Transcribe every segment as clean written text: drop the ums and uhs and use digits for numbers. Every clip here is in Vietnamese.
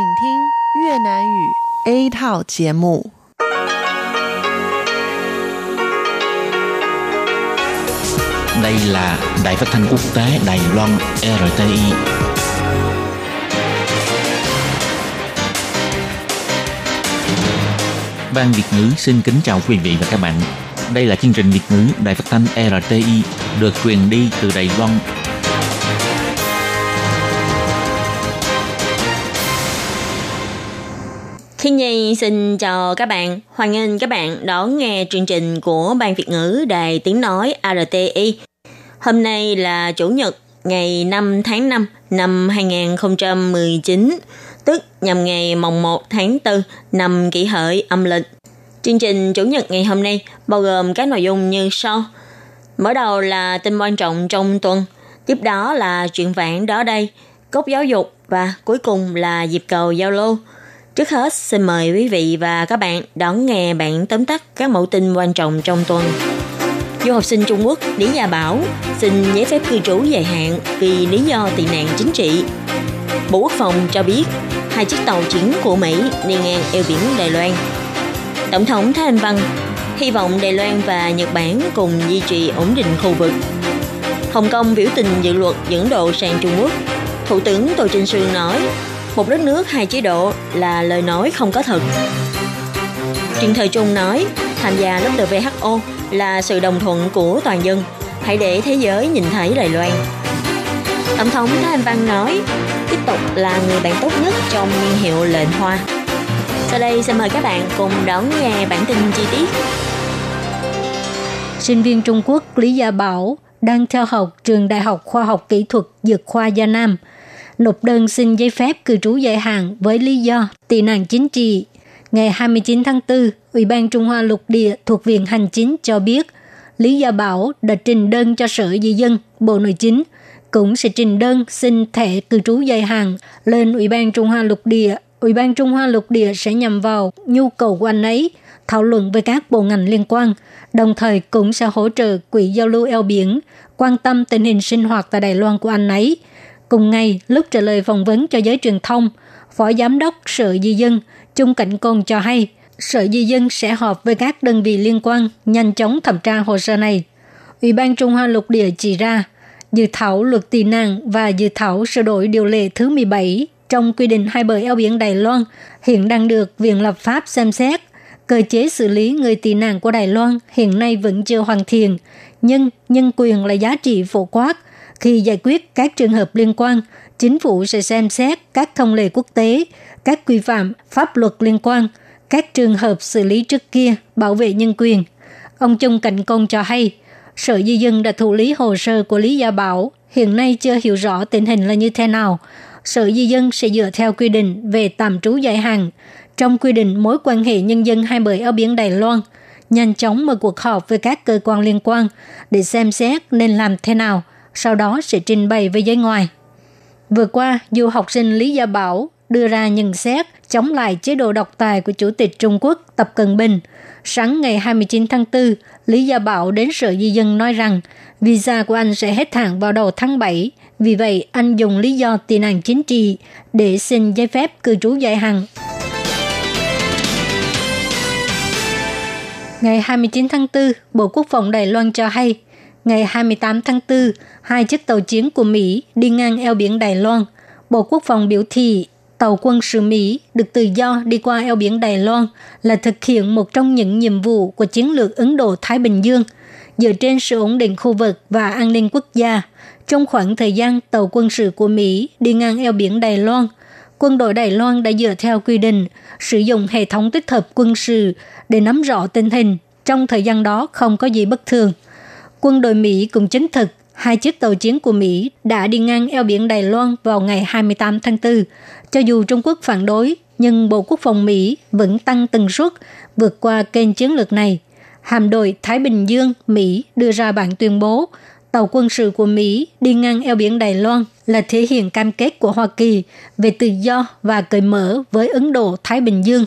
请听越南语 A 套节目。Đây là Đài Phát thanh Quốc tế Đài Loan RTI. Ban Việt ngữ xin kính chào quý vị và các bạn. Đây là chương trình Việt ngữ Đài Phát thanh RTI được truyền đi từ Đài Loan. Thiên Nhi xin chào các bạn, hoan nghênh các bạn đón nghe chương trình của Ban Việt ngữ Đài Tiếng Nói RTI. Hôm nay là Chủ nhật, ngày 5 tháng 5 năm 2019, tức nhằm ngày mùng 1 tháng 4 năm Kỷ Hợi âm lịch. Chương trình Chủ nhật ngày hôm nay bao gồm các nội dung như sau. Mở đầu là tin quan trọng trong tuần, tiếp đó là chuyện vãng đó đây, cốt giáo dục và cuối cùng là dịp cầu giao lưu. Trước hết, xin mời quý vị và các bạn đón nghe bản tóm tắt các mẫu tin quan trọng trong tuần. Du học sinh Trung Quốc Lý Gia Bảo xin giấy phép cư trú dài hạn vì lý do tị nạn chính trị. Bộ Quốc phòng cho biết 2 chiếc tàu chiến của Mỹ đi ngang eo biển Đài Loan. Tổng thống Thái Anh Văn hy vọng Đài Loan và Nhật Bản cùng duy trì ổn định khu vực. Hồng Kông biểu tình dự luật dẫn độ sang Trung Quốc. Thủ tướng Tô Trinh Sương nói một đất nước hai chế độ là lời nói không có thật. Trần Thời Trung nói tham gia lớp LVHO là sự đồng thuận của toàn dân. Hãy để thế giới nhìn thấy Đài Loan. Tổng thống Thái Anh Văn nói tiếp tục là người bạn tốt nhất trong niên hiệu lệnh hoa. Sau đây xin mời các bạn cùng đón nghe bản tin chi tiết. Sinh viên Trung Quốc Lý Gia Bảo đang theo học trường Đại học Khoa học Kỹ thuật Dược khoa Gia Nam, nộp đơn xin giấy phép cư trú dài hạn với lý do tị nạn chính trị. Ngày 29 tháng 4, Ủy ban Trung Hoa Lục Địa thuộc Viện Hành Chính cho biết Lý Gia Bảo đã trình đơn cho Sở Di dân, Bộ Nội chính, cũng sẽ trình đơn xin thẻ cư trú dài hạn lên Ủy ban Trung Hoa Lục Địa. Ủy ban Trung Hoa Lục Địa sẽ nhằm vào nhu cầu của anh ấy, thảo luận với các bộ ngành liên quan, đồng thời cũng sẽ hỗ trợ quỹ giao lưu eo biển, quan tâm tình hình sinh hoạt tại Đài Loan của anh ấy. Cùng ngày, lúc trả lời phỏng vấn cho giới truyền thông, Phó Giám đốc Sở Di dân Chung Cảnh Côn cho hay, Sở Di dân sẽ họp với các đơn vị liên quan nhanh chóng thẩm tra hồ sơ này. Ủy ban Trung Hoa Lục Địa chỉ ra, dự thảo luật tị nạn và dự thảo sửa đổi điều lệ thứ 17 trong quy định hai bờ eo biển Đài Loan hiện đang được Viện Lập pháp xem xét. Cơ chế xử lý người tị nạn của Đài Loan hiện nay vẫn chưa hoàn thiện, nhưng nhân quyền là giá trị phổ quát. Khi giải quyết các trường hợp liên quan, chính phủ sẽ xem xét các thông lệ quốc tế, các quy phạm pháp luật liên quan, các trường hợp xử lý trước kia bảo vệ nhân quyền. Ông Chung Cảnh Công cho hay, Sở Di dân đã thụ lý hồ sơ của Lý Gia Bảo, hiện nay chưa hiểu rõ tình hình là như thế nào. Sở Di dân sẽ dựa theo quy định về tạm trú dài hạn trong quy định mối quan hệ nhân dân hai bờ eo biển Đài Loan, nhanh chóng mở cuộc họp với các cơ quan liên quan để xem xét nên làm thế nào, sau đó sẽ trình bày với giới ngoài. Vừa qua, du học sinh Lý Gia Bảo đưa ra nhận xét chống lại chế độ độc tài của Chủ tịch Trung Quốc Tập Cận Bình. Sáng ngày 29 tháng 4, Lý Gia Bảo đến Sở Di dân nói rằng visa của anh sẽ hết hạn vào đầu tháng 7, vì vậy anh dùng lý do tị nạn chính trị để xin giấy phép cư trú dài hạn. Ngày 29 tháng 4, Bộ Quốc phòng Đài Loan cho hay, ngày 28 tháng 4, 2 chiếc tàu chiến của Mỹ đi ngang eo biển Đài Loan. Bộ Quốc phòng biểu thị tàu quân sự Mỹ được tự do đi qua eo biển Đài Loan là thực hiện một trong những nhiệm vụ của chiến lược Ấn Độ-Thái Bình Dương, dựa trên sự ổn định khu vực và an ninh quốc gia. Trong khoảng thời gian tàu quân sự của Mỹ đi ngang eo biển Đài Loan, quân đội Đài Loan đã dựa theo quy định sử dụng hệ thống tích hợp quân sự để nắm rõ tình hình. Trong thời gian đó không có gì bất thường. Quân đội Mỹ cũng chứng thực 2 chiếc tàu chiến của Mỹ đã đi ngang eo biển Đài Loan vào ngày 28 tháng 4. Cho dù Trung Quốc phản đối, nhưng Bộ Quốc phòng Mỹ vẫn tăng tần suất vượt qua kênh chiến lược này. Hạm đội Thái Bình Dương, Mỹ đưa ra bản tuyên bố tàu quân sự của Mỹ đi ngang eo biển Đài Loan là thể hiện cam kết của Hoa Kỳ về tự do và cởi mở với Ấn Độ-Thái Bình Dương.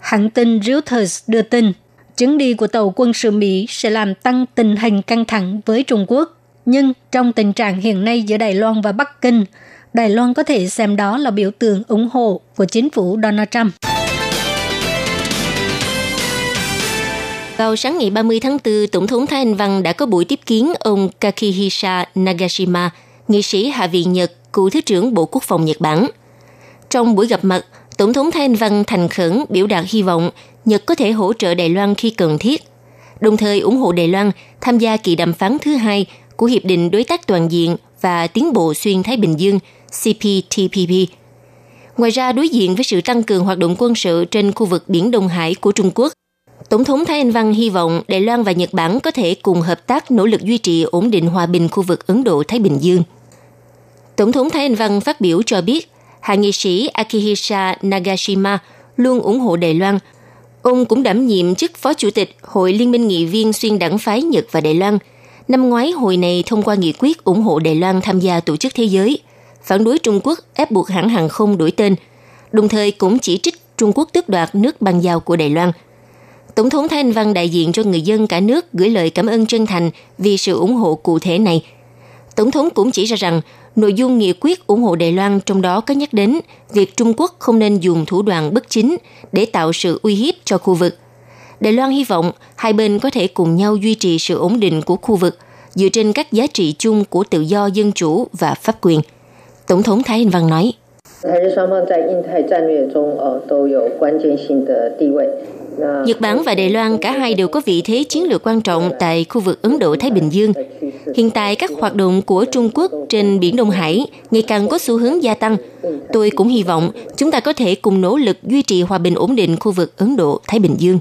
Hãng tin Reuters đưa tin, chuyến đi của tàu quân sự Mỹ sẽ làm tăng tình hình căng thẳng với Trung Quốc. Nhưng trong tình trạng hiện nay giữa Đài Loan và Bắc Kinh, Đài Loan có thể xem đó là biểu tượng ủng hộ của chính phủ Donald Trump. Vào sáng ngày 30 tháng 4, Tổng thống Thái Anh Văn đã có buổi tiếp kiến ông Akihisa Nagashima, nghị sĩ Hạ viện Nhật, cựu Thứ trưởng Bộ Quốc phòng Nhật Bản. Trong buổi gặp mặt, Tổng thống Thái Anh Văn thành khẩn biểu đạt hy vọng Nhật có thể hỗ trợ Đài Loan khi cần thiết, đồng thời ủng hộ Đài Loan tham gia kỳ đàm phán thứ hai của Hiệp định Đối tác Toàn diện và Tiến bộ Xuyên Thái Bình Dương CPTPP. Ngoài ra, đối diện với sự tăng cường hoạt động quân sự trên khu vực Biển Đông Hải của Trung Quốc, Tổng thống Thái Anh Văn hy vọng Đài Loan và Nhật Bản có thể cùng hợp tác nỗ lực duy trì ổn định hòa bình khu vực Ấn Độ-Thái Bình Dương. Tổng thống Thái Anh Văn phát biểu cho biết, hạ nghị sĩ Akihisa Nagashima luôn ủng hộ Đài Loan. Ông cũng đảm nhiệm chức Phó Chủ tịch Hội Liên minh Nghị viên Xuyên Đảng phái Nhật và Đài Loan. Năm ngoái, hội này thông qua nghị quyết ủng hộ Đài Loan tham gia Tổ chức Thế giới, phản đối Trung Quốc ép buộc hãng hàng không đổi tên, đồng thời cũng chỉ trích Trung Quốc tước đoạt nước ban giao của Đài Loan. Tổng thống Thái Anh Văn đại diện cho người dân cả nước gửi lời cảm ơn chân thành vì sự ủng hộ cụ thể này. Tổng thống cũng chỉ ra rằng, nội dung nghị quyết ủng hộ Đài Loan trong đó có nhắc đến việc Trung Quốc không nên dùng thủ đoạn bất chính để tạo sự uy hiếp cho khu vực. Đài Loan hy vọng hai bên có thể cùng nhau duy trì sự ổn định của khu vực dựa trên các giá trị chung của tự do, dân chủ và pháp quyền. Tổng thống Thái Anh Văn nói. Nhật Bản và Đài Loan cả hai đều có vị thế chiến lược quan trọng tại khu vực Ấn Độ-Thái Bình Dương. Hiện tại, các hoạt động của Trung Quốc trên Biển Đông Hải ngày càng có xu hướng gia tăng. Tôi cũng hy vọng chúng ta có thể cùng nỗ lực duy trì hòa bình ổn định khu vực Ấn Độ-Thái Bình Dương.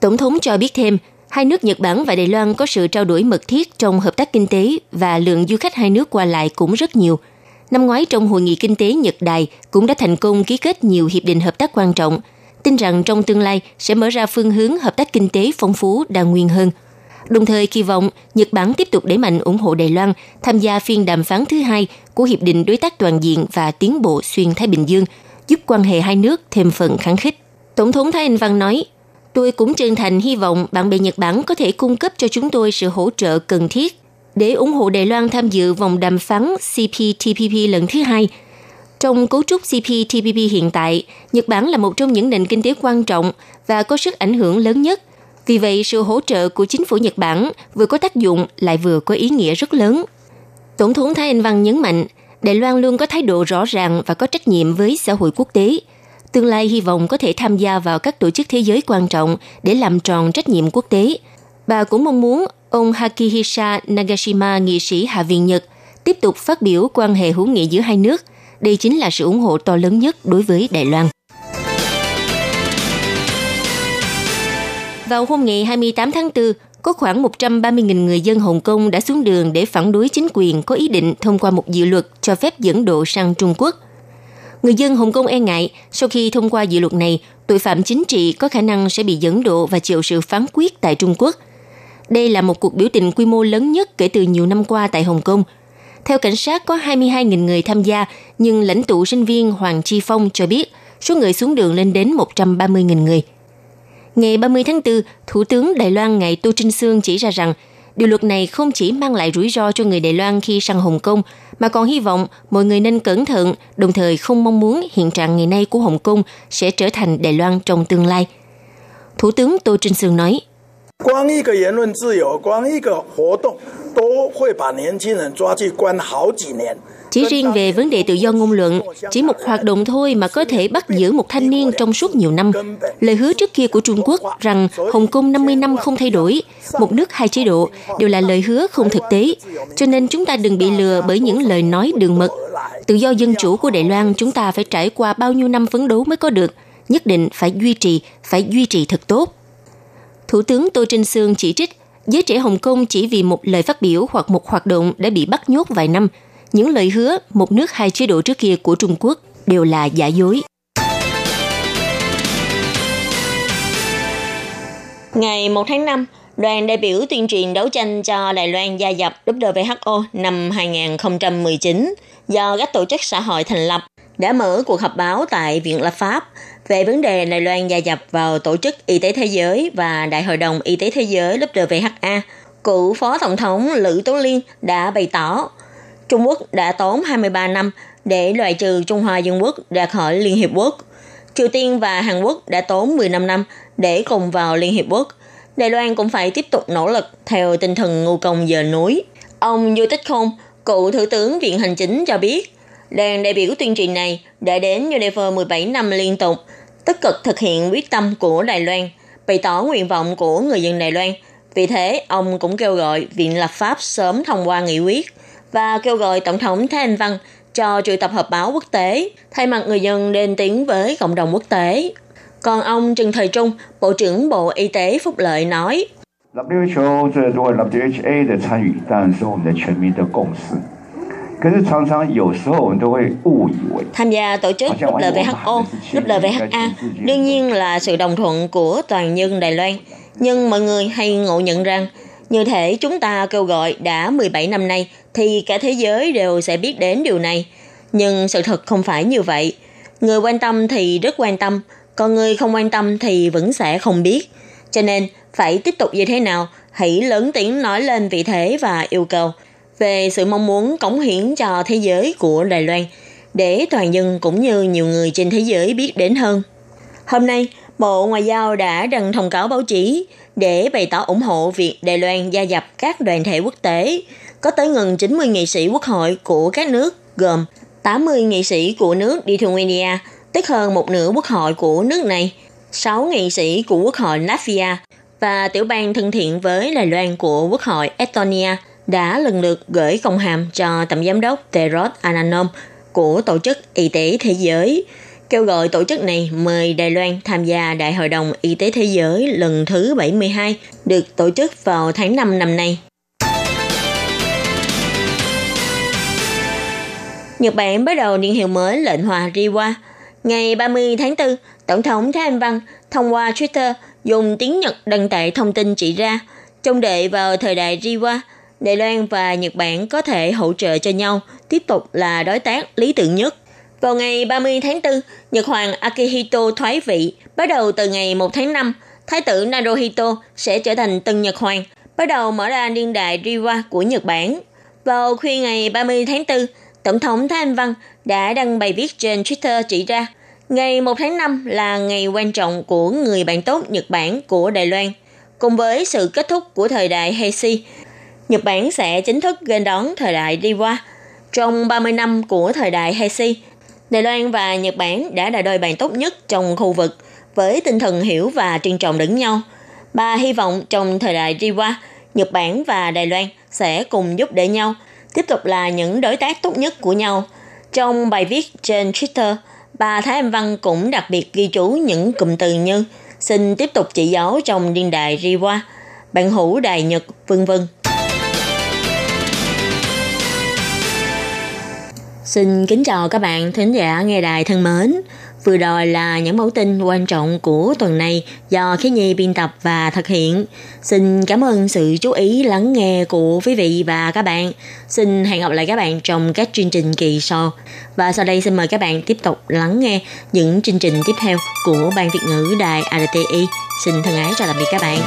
Tổng thống cho biết thêm, hai nước Nhật Bản và Đài Loan có sự trao đổi mật thiết trong hợp tác kinh tế và lượng du khách hai nước qua lại cũng rất nhiều. Năm ngoái, trong Hội nghị Kinh tế Nhật Đài cũng đã thành công ký kết nhiều hiệp định hợp tác quan trọng, tin rằng trong tương lai sẽ mở ra phương hướng hợp tác kinh tế phong phú đa nguyên hơn. Đồng thời kỳ vọng Nhật Bản tiếp tục đẩy mạnh ủng hộ Đài Loan tham gia phiên đàm phán thứ hai của Hiệp định Đối tác Toàn diện và Tiến bộ Xuyên Thái Bình Dương, giúp quan hệ hai nước thêm phần khăng khít. Tổng thống Thái Anh Văn nói, tôi cũng chân thành hy vọng bạn bè Nhật Bản có thể cung cấp cho chúng tôi sự hỗ trợ cần thiết để ủng hộ Đài Loan tham dự vòng đàm phán CPTPP lần thứ hai. Trong cấu trúc CPTPP hiện tại, Nhật Bản là một trong những nền kinh tế quan trọng và có sức ảnh hưởng lớn nhất. Vì vậy, sự hỗ trợ của chính phủ Nhật Bản vừa có tác dụng lại vừa có ý nghĩa rất lớn. Tổng thống Thái Anh Văn nhấn mạnh, Đài Loan luôn có thái độ rõ ràng và có trách nhiệm với xã hội quốc tế. Tương lai hy vọng có thể tham gia vào các tổ chức thế giới quan trọng để làm tròn trách nhiệm quốc tế. Bà cũng mong muốn ông Akihisa Nagashima, nghị sĩ Hạ viện Nhật, tiếp tục phát biểu quan hệ hữu nghị giữa hai nước. Đây chính là sự ủng hộ to lớn nhất đối với Đài Loan. Vào hôm ngày 28 tháng 4, có khoảng 130.000 người dân Hồng Kông đã xuống đường để phản đối chính quyền có ý định thông qua một dự luật cho phép dẫn độ sang Trung Quốc. Người dân Hồng Kông e ngại sau khi thông qua dự luật này, tội phạm chính trị có khả năng sẽ bị dẫn độ và chịu sự phán quyết tại Trung Quốc. Đây là một cuộc biểu tình quy mô lớn nhất kể từ nhiều năm qua tại Hồng Kông. Theo cảnh sát, có 22.000 người tham gia, nhưng lãnh tụ sinh viên Hoàng Chi Phong cho biết số người xuống đường lên đến 130.000 người. Ngày 30 tháng 4, Thủ tướng Đài Loan ngài Tô Trinh Sương chỉ ra rằng điều luật này không chỉ mang lại rủi ro cho người Đài Loan khi sang Hồng Kông, mà còn hy vọng mọi người nên cẩn thận, đồng thời không mong muốn hiện trạng ngày nay của Hồng Kông sẽ trở thành Đài Loan trong tương lai. Thủ tướng Tô Trinh Sương nói, chỉ riêng về vấn đề tự do ngôn luận, chỉ một hoạt động thôi mà có thể bắt giữ một thanh niên trong suốt nhiều năm. Lời hứa trước kia của Trung Quốc rằng Hồng Kông 50 năm không thay đổi, một nước hai chế độ đều là lời hứa không thực tế. Cho nên chúng ta đừng bị lừa bởi những lời nói đường mật. Tự do dân chủ của Đài Loan chúng ta phải trải qua bao nhiêu năm phấn đấu mới có được, nhất định phải duy trì thật tốt. Thủ tướng Tô Trinh Sương chỉ trích giới trẻ Hồng Kông chỉ vì một lời phát biểu hoặc một hoạt động đã bị bắt nhốt vài năm. Những lời hứa một nước hai chế độ trước kia của Trung Quốc đều là giả dối. Ngày 1 tháng 5, đoàn đại biểu tuyên truyền đấu tranh cho Đài Loan gia nhập WHO năm 2019 do các tổ chức xã hội thành lập đã mở cuộc họp báo tại Viện Lập pháp về vấn đề Đài Loan gia nhập vào Tổ chức Y tế Thế giới và Đại hội đồng Y tế Thế giới WHA. Cựu Phó Tổng thống Lữ Tố Liên đã bày tỏ Trung Quốc đã tốn 23 năm để loại trừ Trung Hoa Dân Quốc ra khỏi Liên Hiệp Quốc. Triều Tiên và Hàn Quốc đã tốn 15 năm để cùng vào Liên Hiệp Quốc. Đài Loan cũng phải tiếp tục nỗ lực theo tinh thần ngu công giờ núi. Ông Dư Tích Khôn, cựu Thủ tướng Viện Hành Chính cho biết, đoàn đại biểu tuyên truyền này đã đến Geneva 17 năm liên tục, tích cực thực hiện quyết tâm của Đài Loan, bày tỏ nguyện vọng của người dân Đài Loan. Vì thế, ông cũng kêu gọi Viện Lập pháp sớm thông qua nghị quyết và kêu gọi Tổng thống Thái Anh Văn cho triệu tập họp báo quốc tế, thay mặt người dân lên tiếng với cộng đồng quốc tế. Còn ông Trần Thời Trung, Bộ trưởng Bộ Y tế Phúc lợi nói, WHO tham gia tổ chức LVHO, LVHA đương nhiên là sự đồng thuận của toàn dân Đài Loan. Nhưng mọi người hay ngộ nhận rằng, như thể chúng ta kêu gọi đã 17 năm nay thì cả thế giới đều sẽ biết đến điều này. Nhưng sự thật không phải như vậy. Người quan tâm thì rất quan tâm, còn người không quan tâm thì vẫn sẽ không biết. Cho nên, phải tiếp tục như thế nào, hãy lớn tiếng nói lên vị thế và yêu cầu về sự mong muốn cống hiến cho thế giới của Đài Loan, để toàn dân cũng như nhiều người trên thế giới biết đến hơn. Hôm nay, Bộ Ngoại giao đã đăng thông cáo báo chí để bày tỏ ủng hộ việc Đài Loan gia nhập các đoàn thể quốc tế. Có tới gần 90 nghị sĩ quốc hội của các nước, gồm 80 nghị sĩ của nước Lithuania, tức hơn một nửa quốc hội của nước này, 6 nghị sĩ của quốc hội Latvia và tiểu bang thân thiện với Đài Loan của quốc hội Estonia đã lần lượt gửi công hàm cho Tổng giám đốc Terod Ananom của Tổ chức Y tế Thế giới, kêu gọi tổ chức này mời Đài Loan tham gia Đại hội đồng Y tế Thế giới lần thứ 72 được tổ chức vào tháng 5 năm nay. Nhật Bản bắt đầu niên hiệu mới lệnh hòa Reiwa. Ngày 30 tháng 4, Tổng thống Thái Anh Văn thông qua Twitter dùng tiếng Nhật đăng tải thông tin chỉ ra, trông đợi vào thời đại Reiwa, Đài Loan và Nhật Bản có thể hỗ trợ cho nhau, tiếp tục là đối tác lý tưởng nhất. Vào ngày 30 tháng 4, Nhật Hoàng Akihito thoái vị. Bắt đầu từ ngày 1 tháng 5, Thái tử Naruhito sẽ trở thành tân Nhật Hoàng, bắt đầu mở ra niên đại Reiwa của Nhật Bản. Vào khuya ngày 30 tháng 4, Tổng thống Thái Anh Văn đã đăng bài viết trên Twitter chỉ ra ngày 1 tháng 5 là ngày quan trọng của người bạn tốt Nhật Bản của Đài Loan. Cùng với sự kết thúc của thời đại Heisei, Nhật Bản sẽ chính thức nghênh đón thời đại Reiwa. Trong 30 năm của thời đại Heisei, Đài Loan và Nhật Bản đã là đôi bạn tốt nhất trong khu vực, với tinh thần hiểu và trân trọng lẫn nhau. Bà hy vọng trong thời đại Reiwa, Nhật Bản và Đài Loan sẽ cùng giúp đỡ nhau, tiếp tục là những đối tác tốt nhất của nhau. Trong bài viết trên Twitter, bà Thái Anh Văn cũng đặc biệt ghi chú những cụm từ như xin tiếp tục chỉ giáo trong niên đại Reiwa, bạn hữu Đài Nhật, v.v. Xin kính chào các bạn thính giả nghe đài thân mến. Vừa rồi là những mẫu tin quan trọng của tuần này do Khí Nhi biên tập và thực hiện. Xin cảm ơn sự chú ý lắng nghe của quý vị và các bạn. Xin hẹn gặp lại các bạn trong các chương trình kỳ sau. Và sau đây xin mời các bạn tiếp tục lắng nghe những chương trình tiếp theo của Ban Việt ngữ Đài RTI. Xin thân ái chào tạm biệt các bạn.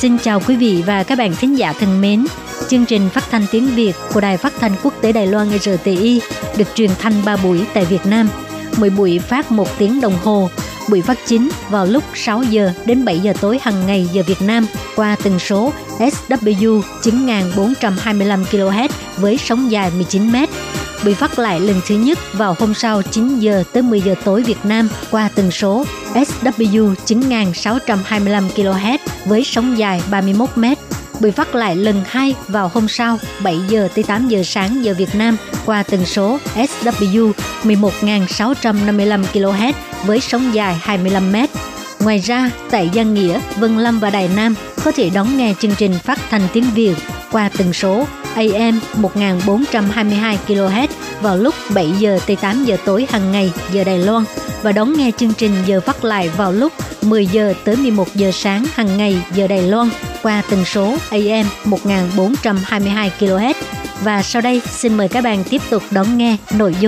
Xin chào quý vị và các bạn thính giả thân mến. Chương trình phát thanh tiếng Việt của Đài Phát thanh Quốc tế Đài Loan RTI được truyền thanh 3 buổi tại Việt Nam. Mỗi buổi phát 1 tiếng đồng hồ. Buổi phát chính vào lúc 6 giờ đến 7 giờ tối hàng ngày giờ Việt Nam qua tần số SW 9425 kHz với sóng dài 19 m. Buổi phát lại lần thứ nhất vào hôm sau 9 giờ tới 10 giờ tối Việt Nam qua tần số SW 9625 kHz với sóng dài 31 m. Buổi phát lại lần 2 vào hôm sau 7 giờ tới 8 giờ sáng giờ Việt Nam qua tần số SW 11655 kHz với sóng dài 25 m. Ngoài ra, tại Giang Nghĩa, Vân Lâm và Đài Nam có thể đón nghe chương trình phát thanh tiếng Việt qua tần số AM 1422 kHz vào lúc 7 giờ tới 8 giờ tối hàng ngày giờ Đài Loan và đón nghe chương trình giờ phát lại vào lúc 10 giờ tới 11 giờ sáng hàng ngày giờ Đài Loan qua tần số AM 1422 kHz. Và sau đây xin mời các bạn tiếp tục đón nghe nội dung